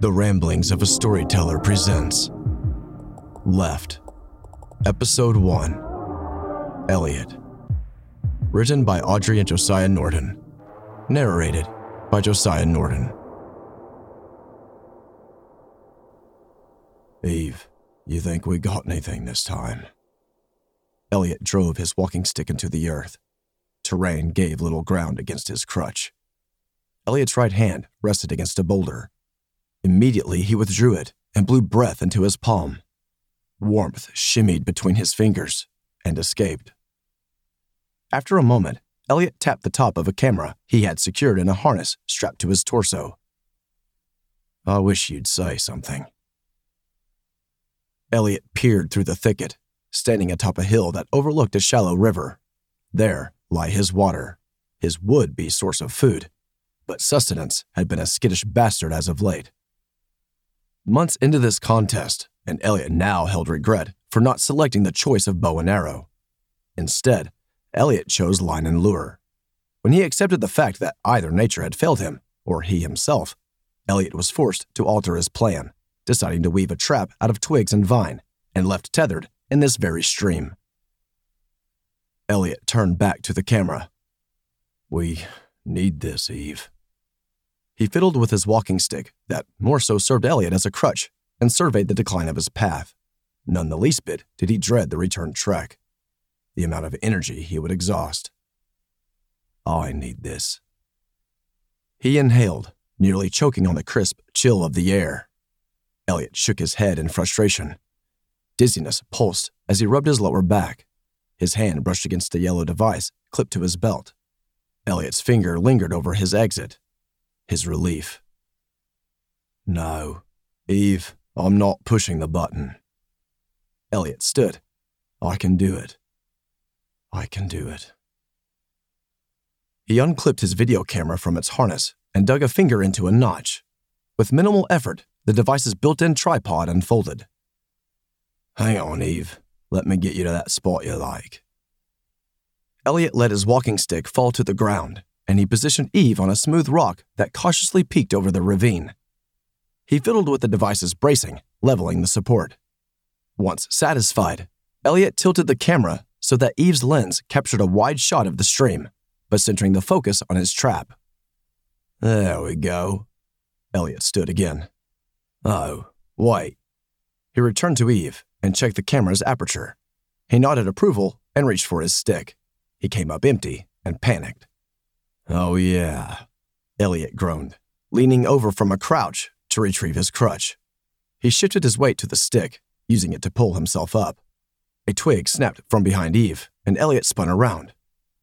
The Ramblings of a Storyteller presents Left, Episode 1, Elliot. Written by Audrey and Josiah Norton. Narrated by Josiah Norton. Eve, you think we got anything this time? Elliot drove his walking stick into the earth. Terrain gave little ground against his crutch. Elliot's right hand rested against a boulder. Immediately, he withdrew it and blew breath into his palm. Warmth shimmied between his fingers and escaped. After a moment, Elliot tapped the top of a camera he had secured in a harness strapped to his torso. I wish you'd say something. Elliot peered through the thicket, standing atop a hill that overlooked a shallow river. There lay his water, his would-be source of food, but sustenance had been a skittish bastard as of late. Months into this contest, and Elliot now held regret for not selecting the choice of bow and arrow. Instead, Elliot chose line and lure. When he accepted the fact that either nature had failed him, or he himself, Elliot was forced to alter his plan, deciding to weave a trap out of twigs and vine, and left tethered in this very stream. Elliot turned back to the camera. We need this, Eve. He fiddled with his walking stick that more so served Elliot as a crutch and surveyed the decline of his path. None the least bit did he dread the return trek, the amount of energy he would exhaust. I need this. He inhaled, nearly choking on the crisp chill of the air. Elliot shook his head in frustration. Dizziness pulsed as he rubbed his lower back. His hand brushed against the yellow device clipped to his belt. Elliot's finger lingered over his exit. His relief. No, Eve, I'm not pushing the button. Elliot stood. I can do it. He unclipped his video camera from its harness and dug a finger into a notch. With minimal effort, the device's built-in tripod unfolded. Hang on, Eve. Let me get you to that spot you like. Elliot let his walking stick fall to the ground, and he positioned Eve on a smooth rock that cautiously peeked over the ravine. He fiddled with the device's bracing, leveling the support. Once satisfied, Elliot tilted the camera so that Eve's lens captured a wide shot of the stream, but centering the focus on his trap. There we go. Elliot stood again. Oh, wait. He returned to Eve and checked the camera's aperture. He nodded approval and reached for his stick. He came up empty and panicked. Oh yeah, Elliot groaned, leaning over from a crouch to retrieve his crutch. He shifted his weight to the stick, using it to pull himself up. A twig snapped from behind Eve, and Elliot spun around.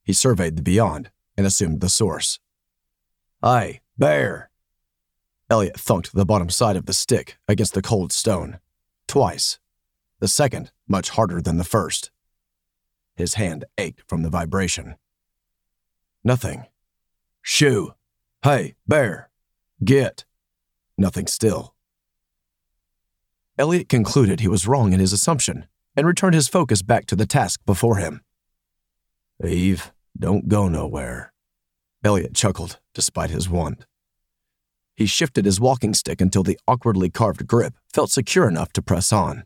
He surveyed the beyond and assumed the source. Hey, bear! Elliot thunked the bottom side of the stick against the cold stone. Twice. The second much harder than the first. His hand ached from the vibration. Nothing. Shoo! Hey, bear! Get! Nothing still. Elliot concluded he was wrong in his assumption and returned his focus back to the task before him. Eve, don't go nowhere. Elliot chuckled despite his want. He shifted his walking stick until the awkwardly carved grip felt secure enough to press on.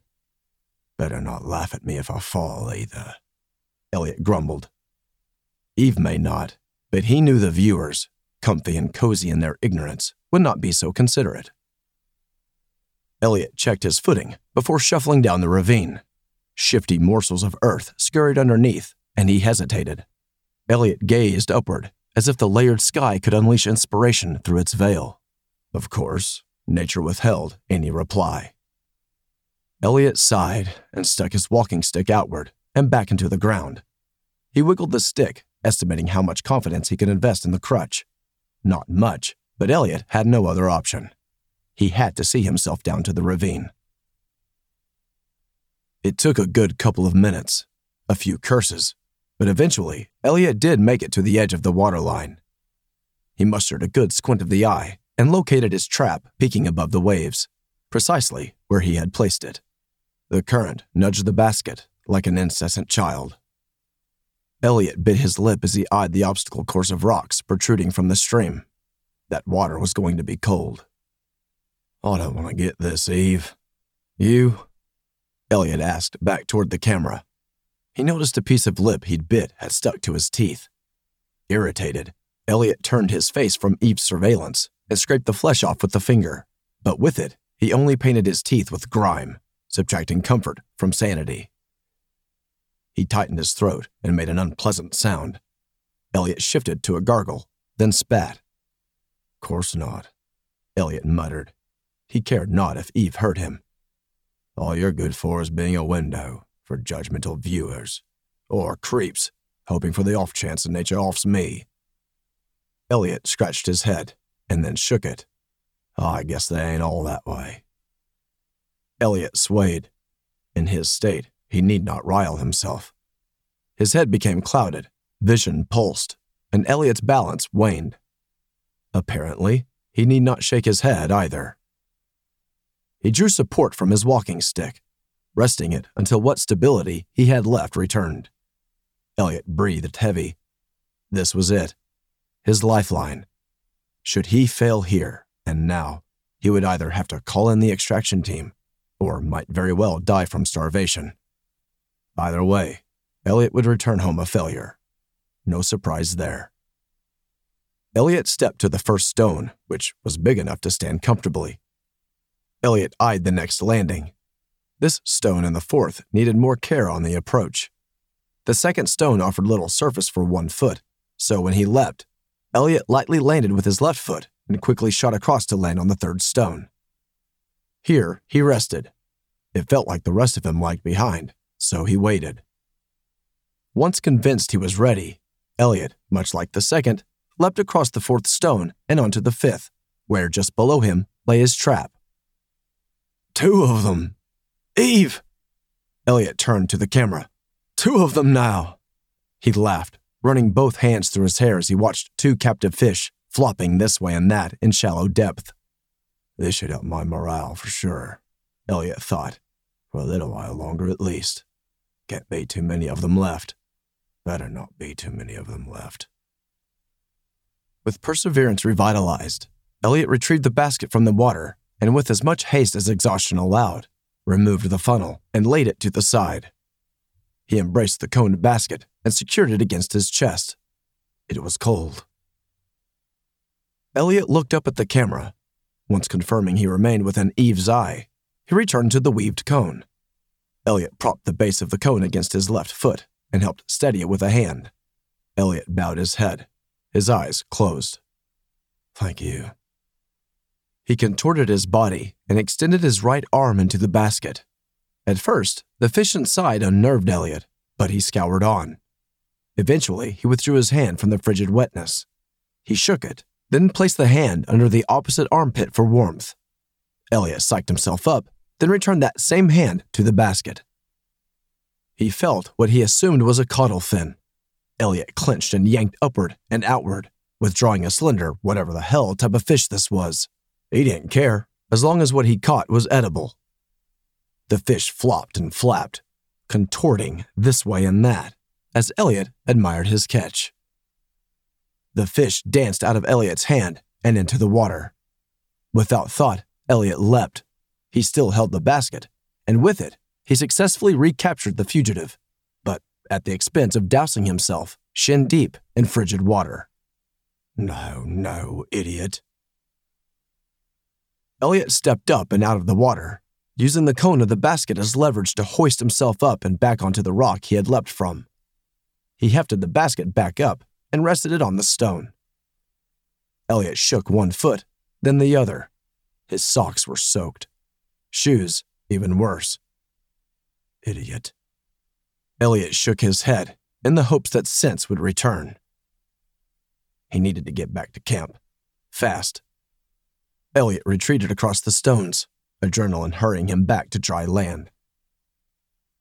Better not laugh at me if I fall either, Elliot grumbled. Eve may not. But he knew the viewers, comfy and cozy in their ignorance, would not be so considerate. Elliot checked his footing before shuffling down the ravine. Shifty morsels of earth scurried underneath, and he hesitated. Elliot gazed upward, as if the layered sky could unleash inspiration through its veil. Of course, nature withheld any reply. Elliot sighed and stuck his walking stick outward and back into the ground. He wiggled the stick, estimating how much confidence he could invest in the crutch. Not much, but Elliot had no other option. He had to see himself down to the ravine. It took a good couple of minutes, a few curses, but eventually Elliot did make it to the edge of the waterline. He mustered a good squint of the eye and located his trap peeking above the waves, precisely where he had placed it. The current nudged the basket like an incessant child. Elliot bit his lip as he eyed the obstacle course of rocks protruding from the stream. That water was going to be cold. I don't want to get this, Eve. You? Elliot asked, back toward the camera. He noticed a piece of lip he'd bit had stuck to his teeth. Irritated, Elliot turned his face from Eve's surveillance and scraped the flesh off with the finger. But with it, he only painted his teeth with grime, subtracting comfort from sanity. He tightened his throat and made an unpleasant sound. Elliot shifted to a gargle, then spat. "Course not," Elliot muttered. He cared not if Eve heard him. "All you're good for is being a window for judgmental viewers, or creeps, hoping for the off chance that nature offs me." Elliot scratched his head and then shook it. "I guess they ain't all that way." Elliot swayed. In his state, he need not rile himself. His head became clouded, vision pulsed, and Elliot's balance waned. Apparently, he need not shake his head either. He drew support from his walking stick, resting it until what stability he had left returned. Elliot breathed heavy. This was it. His lifeline. Should he fail here and now, he would either have to call in the extraction team or might very well die from starvation. Either way, Elliot would return home a failure. No surprise there. Elliot stepped to the first stone, which was big enough to stand comfortably. Elliot eyed the next landing. This stone and the fourth needed more care on the approach. The second stone offered little surface for 1 foot, so when he leapt, Elliot lightly landed with his left foot and quickly shot across to land on the third stone. Here, he rested. It felt like the rest of him lagged behind, so he waited. Once convinced he was ready, Elliot, much like the second, leapt across the fourth stone and onto the fifth, where just below him lay his trap. "Two of them! Eve!" Elliot turned to the camera. "Two of them now!" He laughed, running both hands through his hair as he watched two captive fish flopping this way and that in shallow depth. "This should help my morale for sure," Elliot thought. "For a little while longer at least. Can't be too many of them left. Better not be too many of them left." With perseverance revitalized, Elliot retrieved the basket from the water and with as much haste as exhaustion allowed, removed the funnel and laid it to the side. He embraced the coned basket and secured it against his chest. It was cold. Elliot looked up at the camera. Once confirming he remained within Eve's eye, he returned to the weaved cone. Elliot propped the base of the cone against his left foot and helped steady it with a hand. Elliot bowed his head. His eyes closed. "Thank you." He contorted his body and extended his right arm into the basket. At first, the fish inside unnerved Elliot, but he scoured on. Eventually, he withdrew his hand from the frigid wetness. He shook it, then placed the hand under the opposite armpit for warmth. Elliot psyched himself up, then returned that same hand to the basket. He felt what he assumed was a caudal fin. Elliot clenched and yanked upward and outward, withdrawing a slender, whatever the hell type of fish this was. He didn't care, as long as what he caught was edible. The fish flopped and flapped, contorting this way and that, as Elliot admired his catch. The fish danced out of Elliot's hand and into the water. Without thought, Elliot leapt. He still held the basket, and with it, he successfully recaptured the fugitive, but at the expense of dousing himself shin deep in frigid water. No, idiot. Elliot stepped up and out of the water, using the cone of the basket as leverage to hoist himself up and back onto the rock he had leapt from. He hefted the basket back up and rested it on the stone. Elliot shook 1 foot, then the other. His socks were soaked. Shoes, even worse. Idiot. Elliot shook his head in the hopes that sense would return. He needed to get back to camp. Fast. Elliot retreated across the stones, adrenaline hurrying him back to dry land.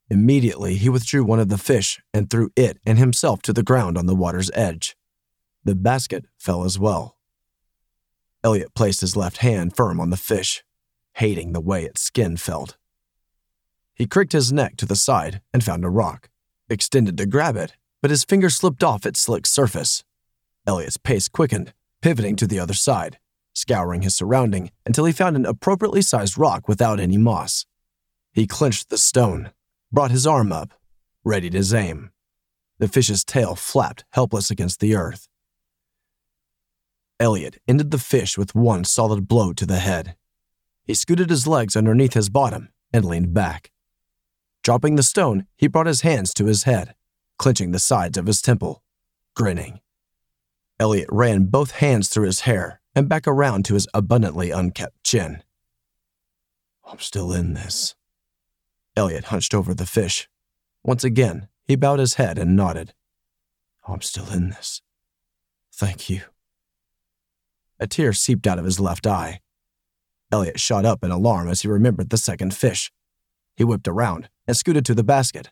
Immediately, he withdrew one of the fish and threw it and himself to the ground on the water's edge. The basket fell as well. Elliot placed his left hand firm on the fish, hating the way its skin felt. He cricked his neck to the side and found a rock, extended to grab it, but his finger slipped off its slick surface. Elliot's pace quickened, pivoting to the other side, scouring his surrounding until he found an appropriately sized rock without any moss. He clenched the stone, brought his arm up, readied his aim. The fish's tail flapped helpless against the earth. Elliot ended the fish with one solid blow to the head. He scooted his legs underneath his bottom and leaned back. Dropping the stone, he brought his hands to his head, clenching the sides of his temple, grinning. Elliot ran both hands through his hair and back around to his abundantly unkept chin. I'm still in this. Elliot hunched over the fish. Once again, he bowed his head and nodded. I'm still in this. Thank you. A tear seeped out of his left eye. Elliot shot up in alarm as he remembered the second fish. He whipped around and scooted to the basket,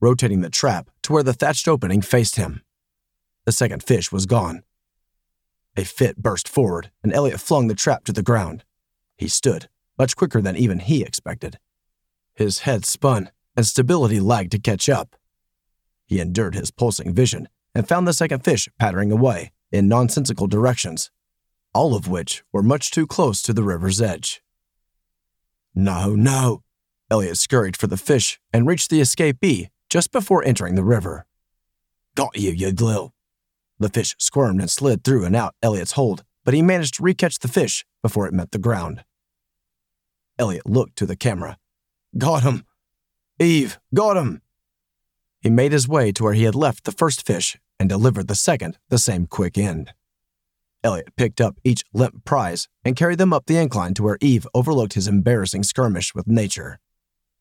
rotating the trap to where the thatched opening faced him. The second fish was gone. A fit burst forward, and Elliot flung the trap to the ground. He stood, much quicker than even he expected. His head spun, and stability lagged to catch up. He endured his pulsing vision and found the second fish pattering away in nonsensical directions, all of which were much too close to the river's edge. No! Elliot scurried for the fish and reached the escapee just before entering the river. Got you glil. The fish squirmed and slid through and out Elliot's hold, but he managed to re-catch the fish before it met the ground. Elliot looked to the camera. Got him! Eve, got him! He made his way to where he had left the first fish and delivered the second the same quick end. Elliot picked up each limp prize and carried them up the incline to where Eve overlooked his embarrassing skirmish with nature.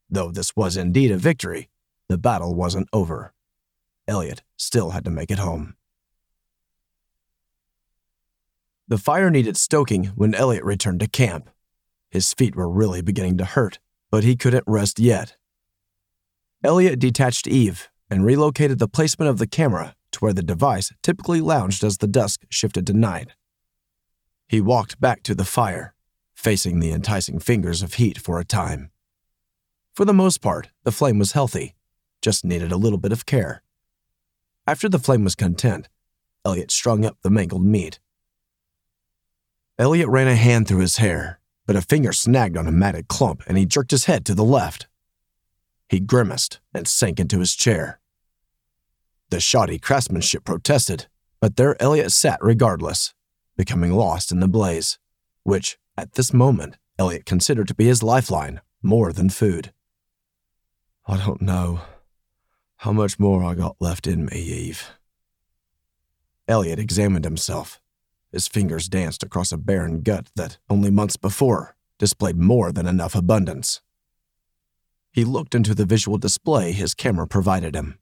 Though this was indeed a victory, the battle wasn't over. Elliot still had to make it home. The fire needed stoking when Elliot returned to camp. His feet were really beginning to hurt, but he couldn't rest yet. Elliot detached Eve and relocated the placement of the camera to where the device typically lounged as the dusk shifted to night. He walked back to the fire, facing the enticing fingers of heat for a time. For the most part, the flame was healthy, just needed a little bit of care. After the flame was content, Elliot strung up the mangled meat. Elliot ran a hand through his hair, but a finger snagged on a matted clump and he jerked his head to the left. He grimaced and sank into his chair. The shoddy craftsmanship protested, but there Elliot sat regardless, becoming lost in the blaze, which, at this moment, Elliot considered to be his lifeline more than food. I don't know how much more I got left in me, Eve. Elliot examined himself. His fingers danced across a barren gut that, only months before, displayed more than enough abundance. He looked into the visual display his camera provided him.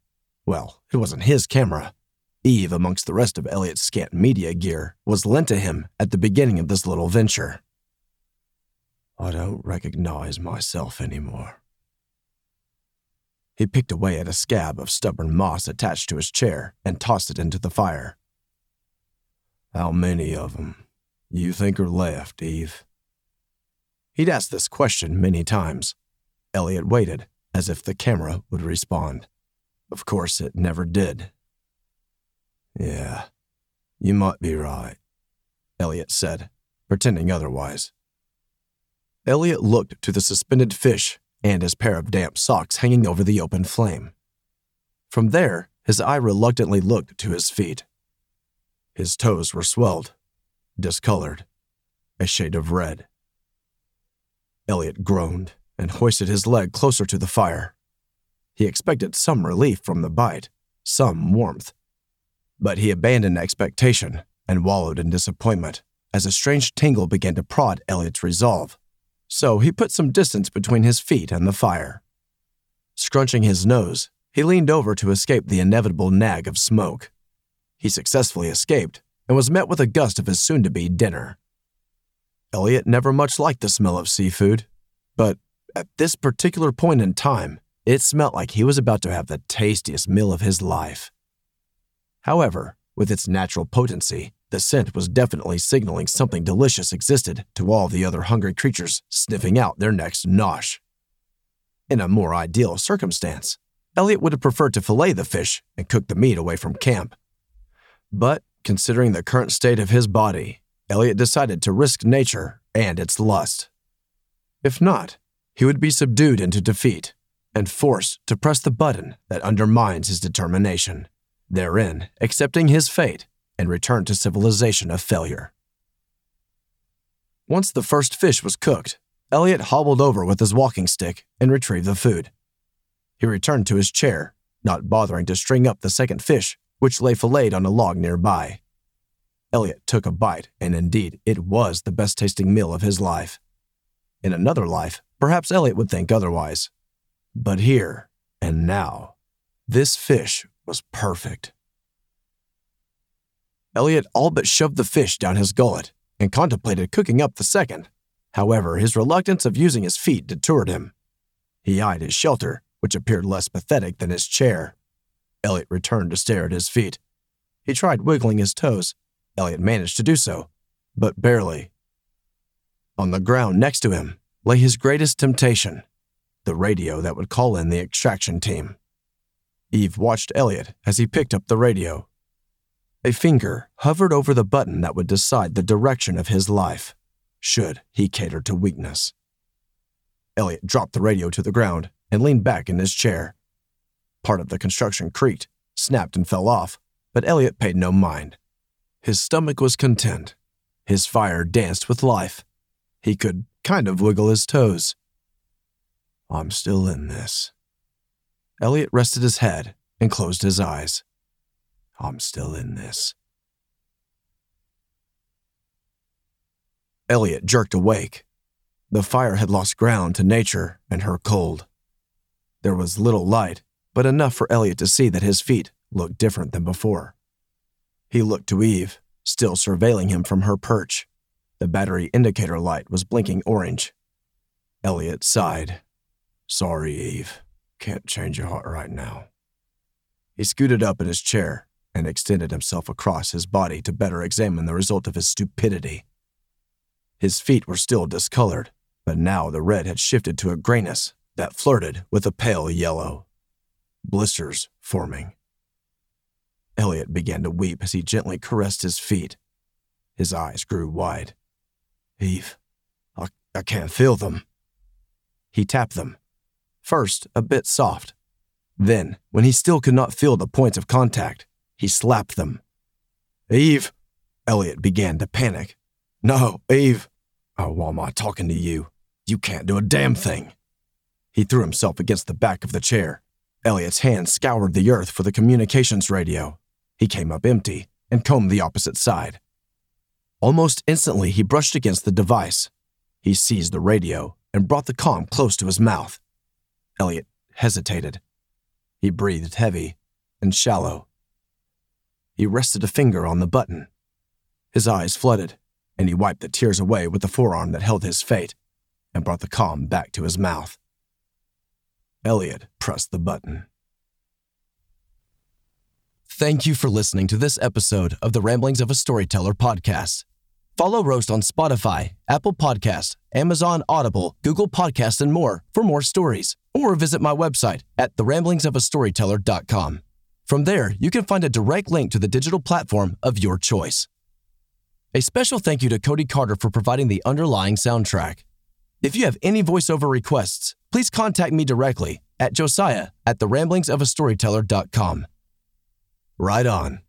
Well, it wasn't his camera. Eve, amongst the rest of Elliot's scant media gear, was lent to him at the beginning of this little venture. I don't recognize myself anymore. He picked away at a scab of stubborn moss attached to his chair and tossed it into the fire. How many of them you think are left, Eve? He'd asked this question many times. Elliot waited, as if the camera would respond. Of course, it never did. Yeah, you might be right, Elliot said, pretending otherwise. Elliot looked to the suspended fish and his pair of damp socks hanging over the open flame. From there, his eye reluctantly looked to his feet. His toes were swelled, discolored, a shade of red. Elliot groaned and hoisted his leg closer to the fire. He expected some relief from the bite, some warmth. But he abandoned expectation and wallowed in disappointment as a strange tingle began to prod Elliot's resolve. So he put some distance between his feet and the fire. Scrunching his nose, he leaned over to escape the inevitable nag of smoke. He successfully escaped and was met with a gust of his soon-to-be dinner. Elliot never much liked the smell of seafood, but at this particular point in time, it smelt like he was about to have the tastiest meal of his life. However, with its natural potency, the scent was definitely signaling something delicious existed to all the other hungry creatures sniffing out their next nosh. In a more ideal circumstance, Elliot would have preferred to fillet the fish and cook the meat away from camp. But, considering the current state of his body, Elliot decided to risk nature and its lust. If not, he would be subdued into defeat and forced to press the button that undermines his determination, therein accepting his fate and return to civilization of failure. Once the first fish was cooked, Elliot hobbled over with his walking stick and retrieved the food. He returned to his chair, not bothering to string up the second fish, which lay filleted on a log nearby. Elliot took a bite, and indeed, it was the best-tasting meal of his life. In another life, perhaps Elliot would think otherwise. But here and now, this fish was perfect. Elliot all but shoved the fish down his gullet and contemplated cooking up the second. However, his reluctance of using his feet deterred him. He eyed his shelter, which appeared less pathetic than his chair. Elliot returned to stare at his feet. He tried wiggling his toes. Elliot managed to do so, but barely. On the ground next to him lay his greatest temptation, the radio that would call in the extraction team. Eve watched Elliot as he picked up the radio. A finger hovered over the button that would decide the direction of his life, should he cater to weakness. Elliot dropped the radio to the ground and leaned back in his chair. Part of the construction creaked, snapped, and fell off, but Elliot paid no mind. His stomach was content. His fire danced with life. He could kind of wiggle his toes. I'm still in this. Elliot rested his head and closed his eyes. I'm still in this. Elliot jerked awake. The fire had lost ground to nature and her cold. There was little light, but enough for Elliot to see that his feet looked different than before. He looked to Eve, still surveilling him from her perch. The battery indicator light was blinking orange. Elliot sighed. Sorry, Eve. Can't change your heart right now. He scooted up in his chair and extended himself across his body to better examine the result of his stupidity. His feet were still discolored, but now the red had shifted to a grayness that flirted with a pale yellow. Blisters forming. Elliot began to weep as he gently caressed his feet. His eyes grew wide. Eve, I can't feel them. He tapped them. First, a bit soft. Then, when he still could not feel the points of contact, he slapped them. Eve! Elliot began to panic. No, Eve! Oh, why am I talking to you? You can't do a damn thing! He threw himself against the back of the chair. Elliot's hand scoured the earth for the communications radio. He came up empty and combed the opposite side. Almost instantly, he brushed against the device. He seized the radio and brought the comm close to his mouth. Elliot hesitated. He breathed heavy and shallow. He rested a finger on the button. His eyes flooded, and he wiped the tears away with the forearm that held his fate and brought the comm back to his mouth. Elliot pressed the button. Thank you for listening to this episode of the Ramblings of a Storyteller podcast. Follow Roast on Spotify, Apple Podcasts, Amazon Audible, Google Podcasts, and more for more stories. Or visit my website at theramblingsofastoryteller.com. From there, you can find a direct link to the digital platform of your choice. A special thank you to Cody Carter for providing the underlying soundtrack. If you have any voiceover requests, please contact me directly at josiah@theramblingsofastoryteller.com. Right on.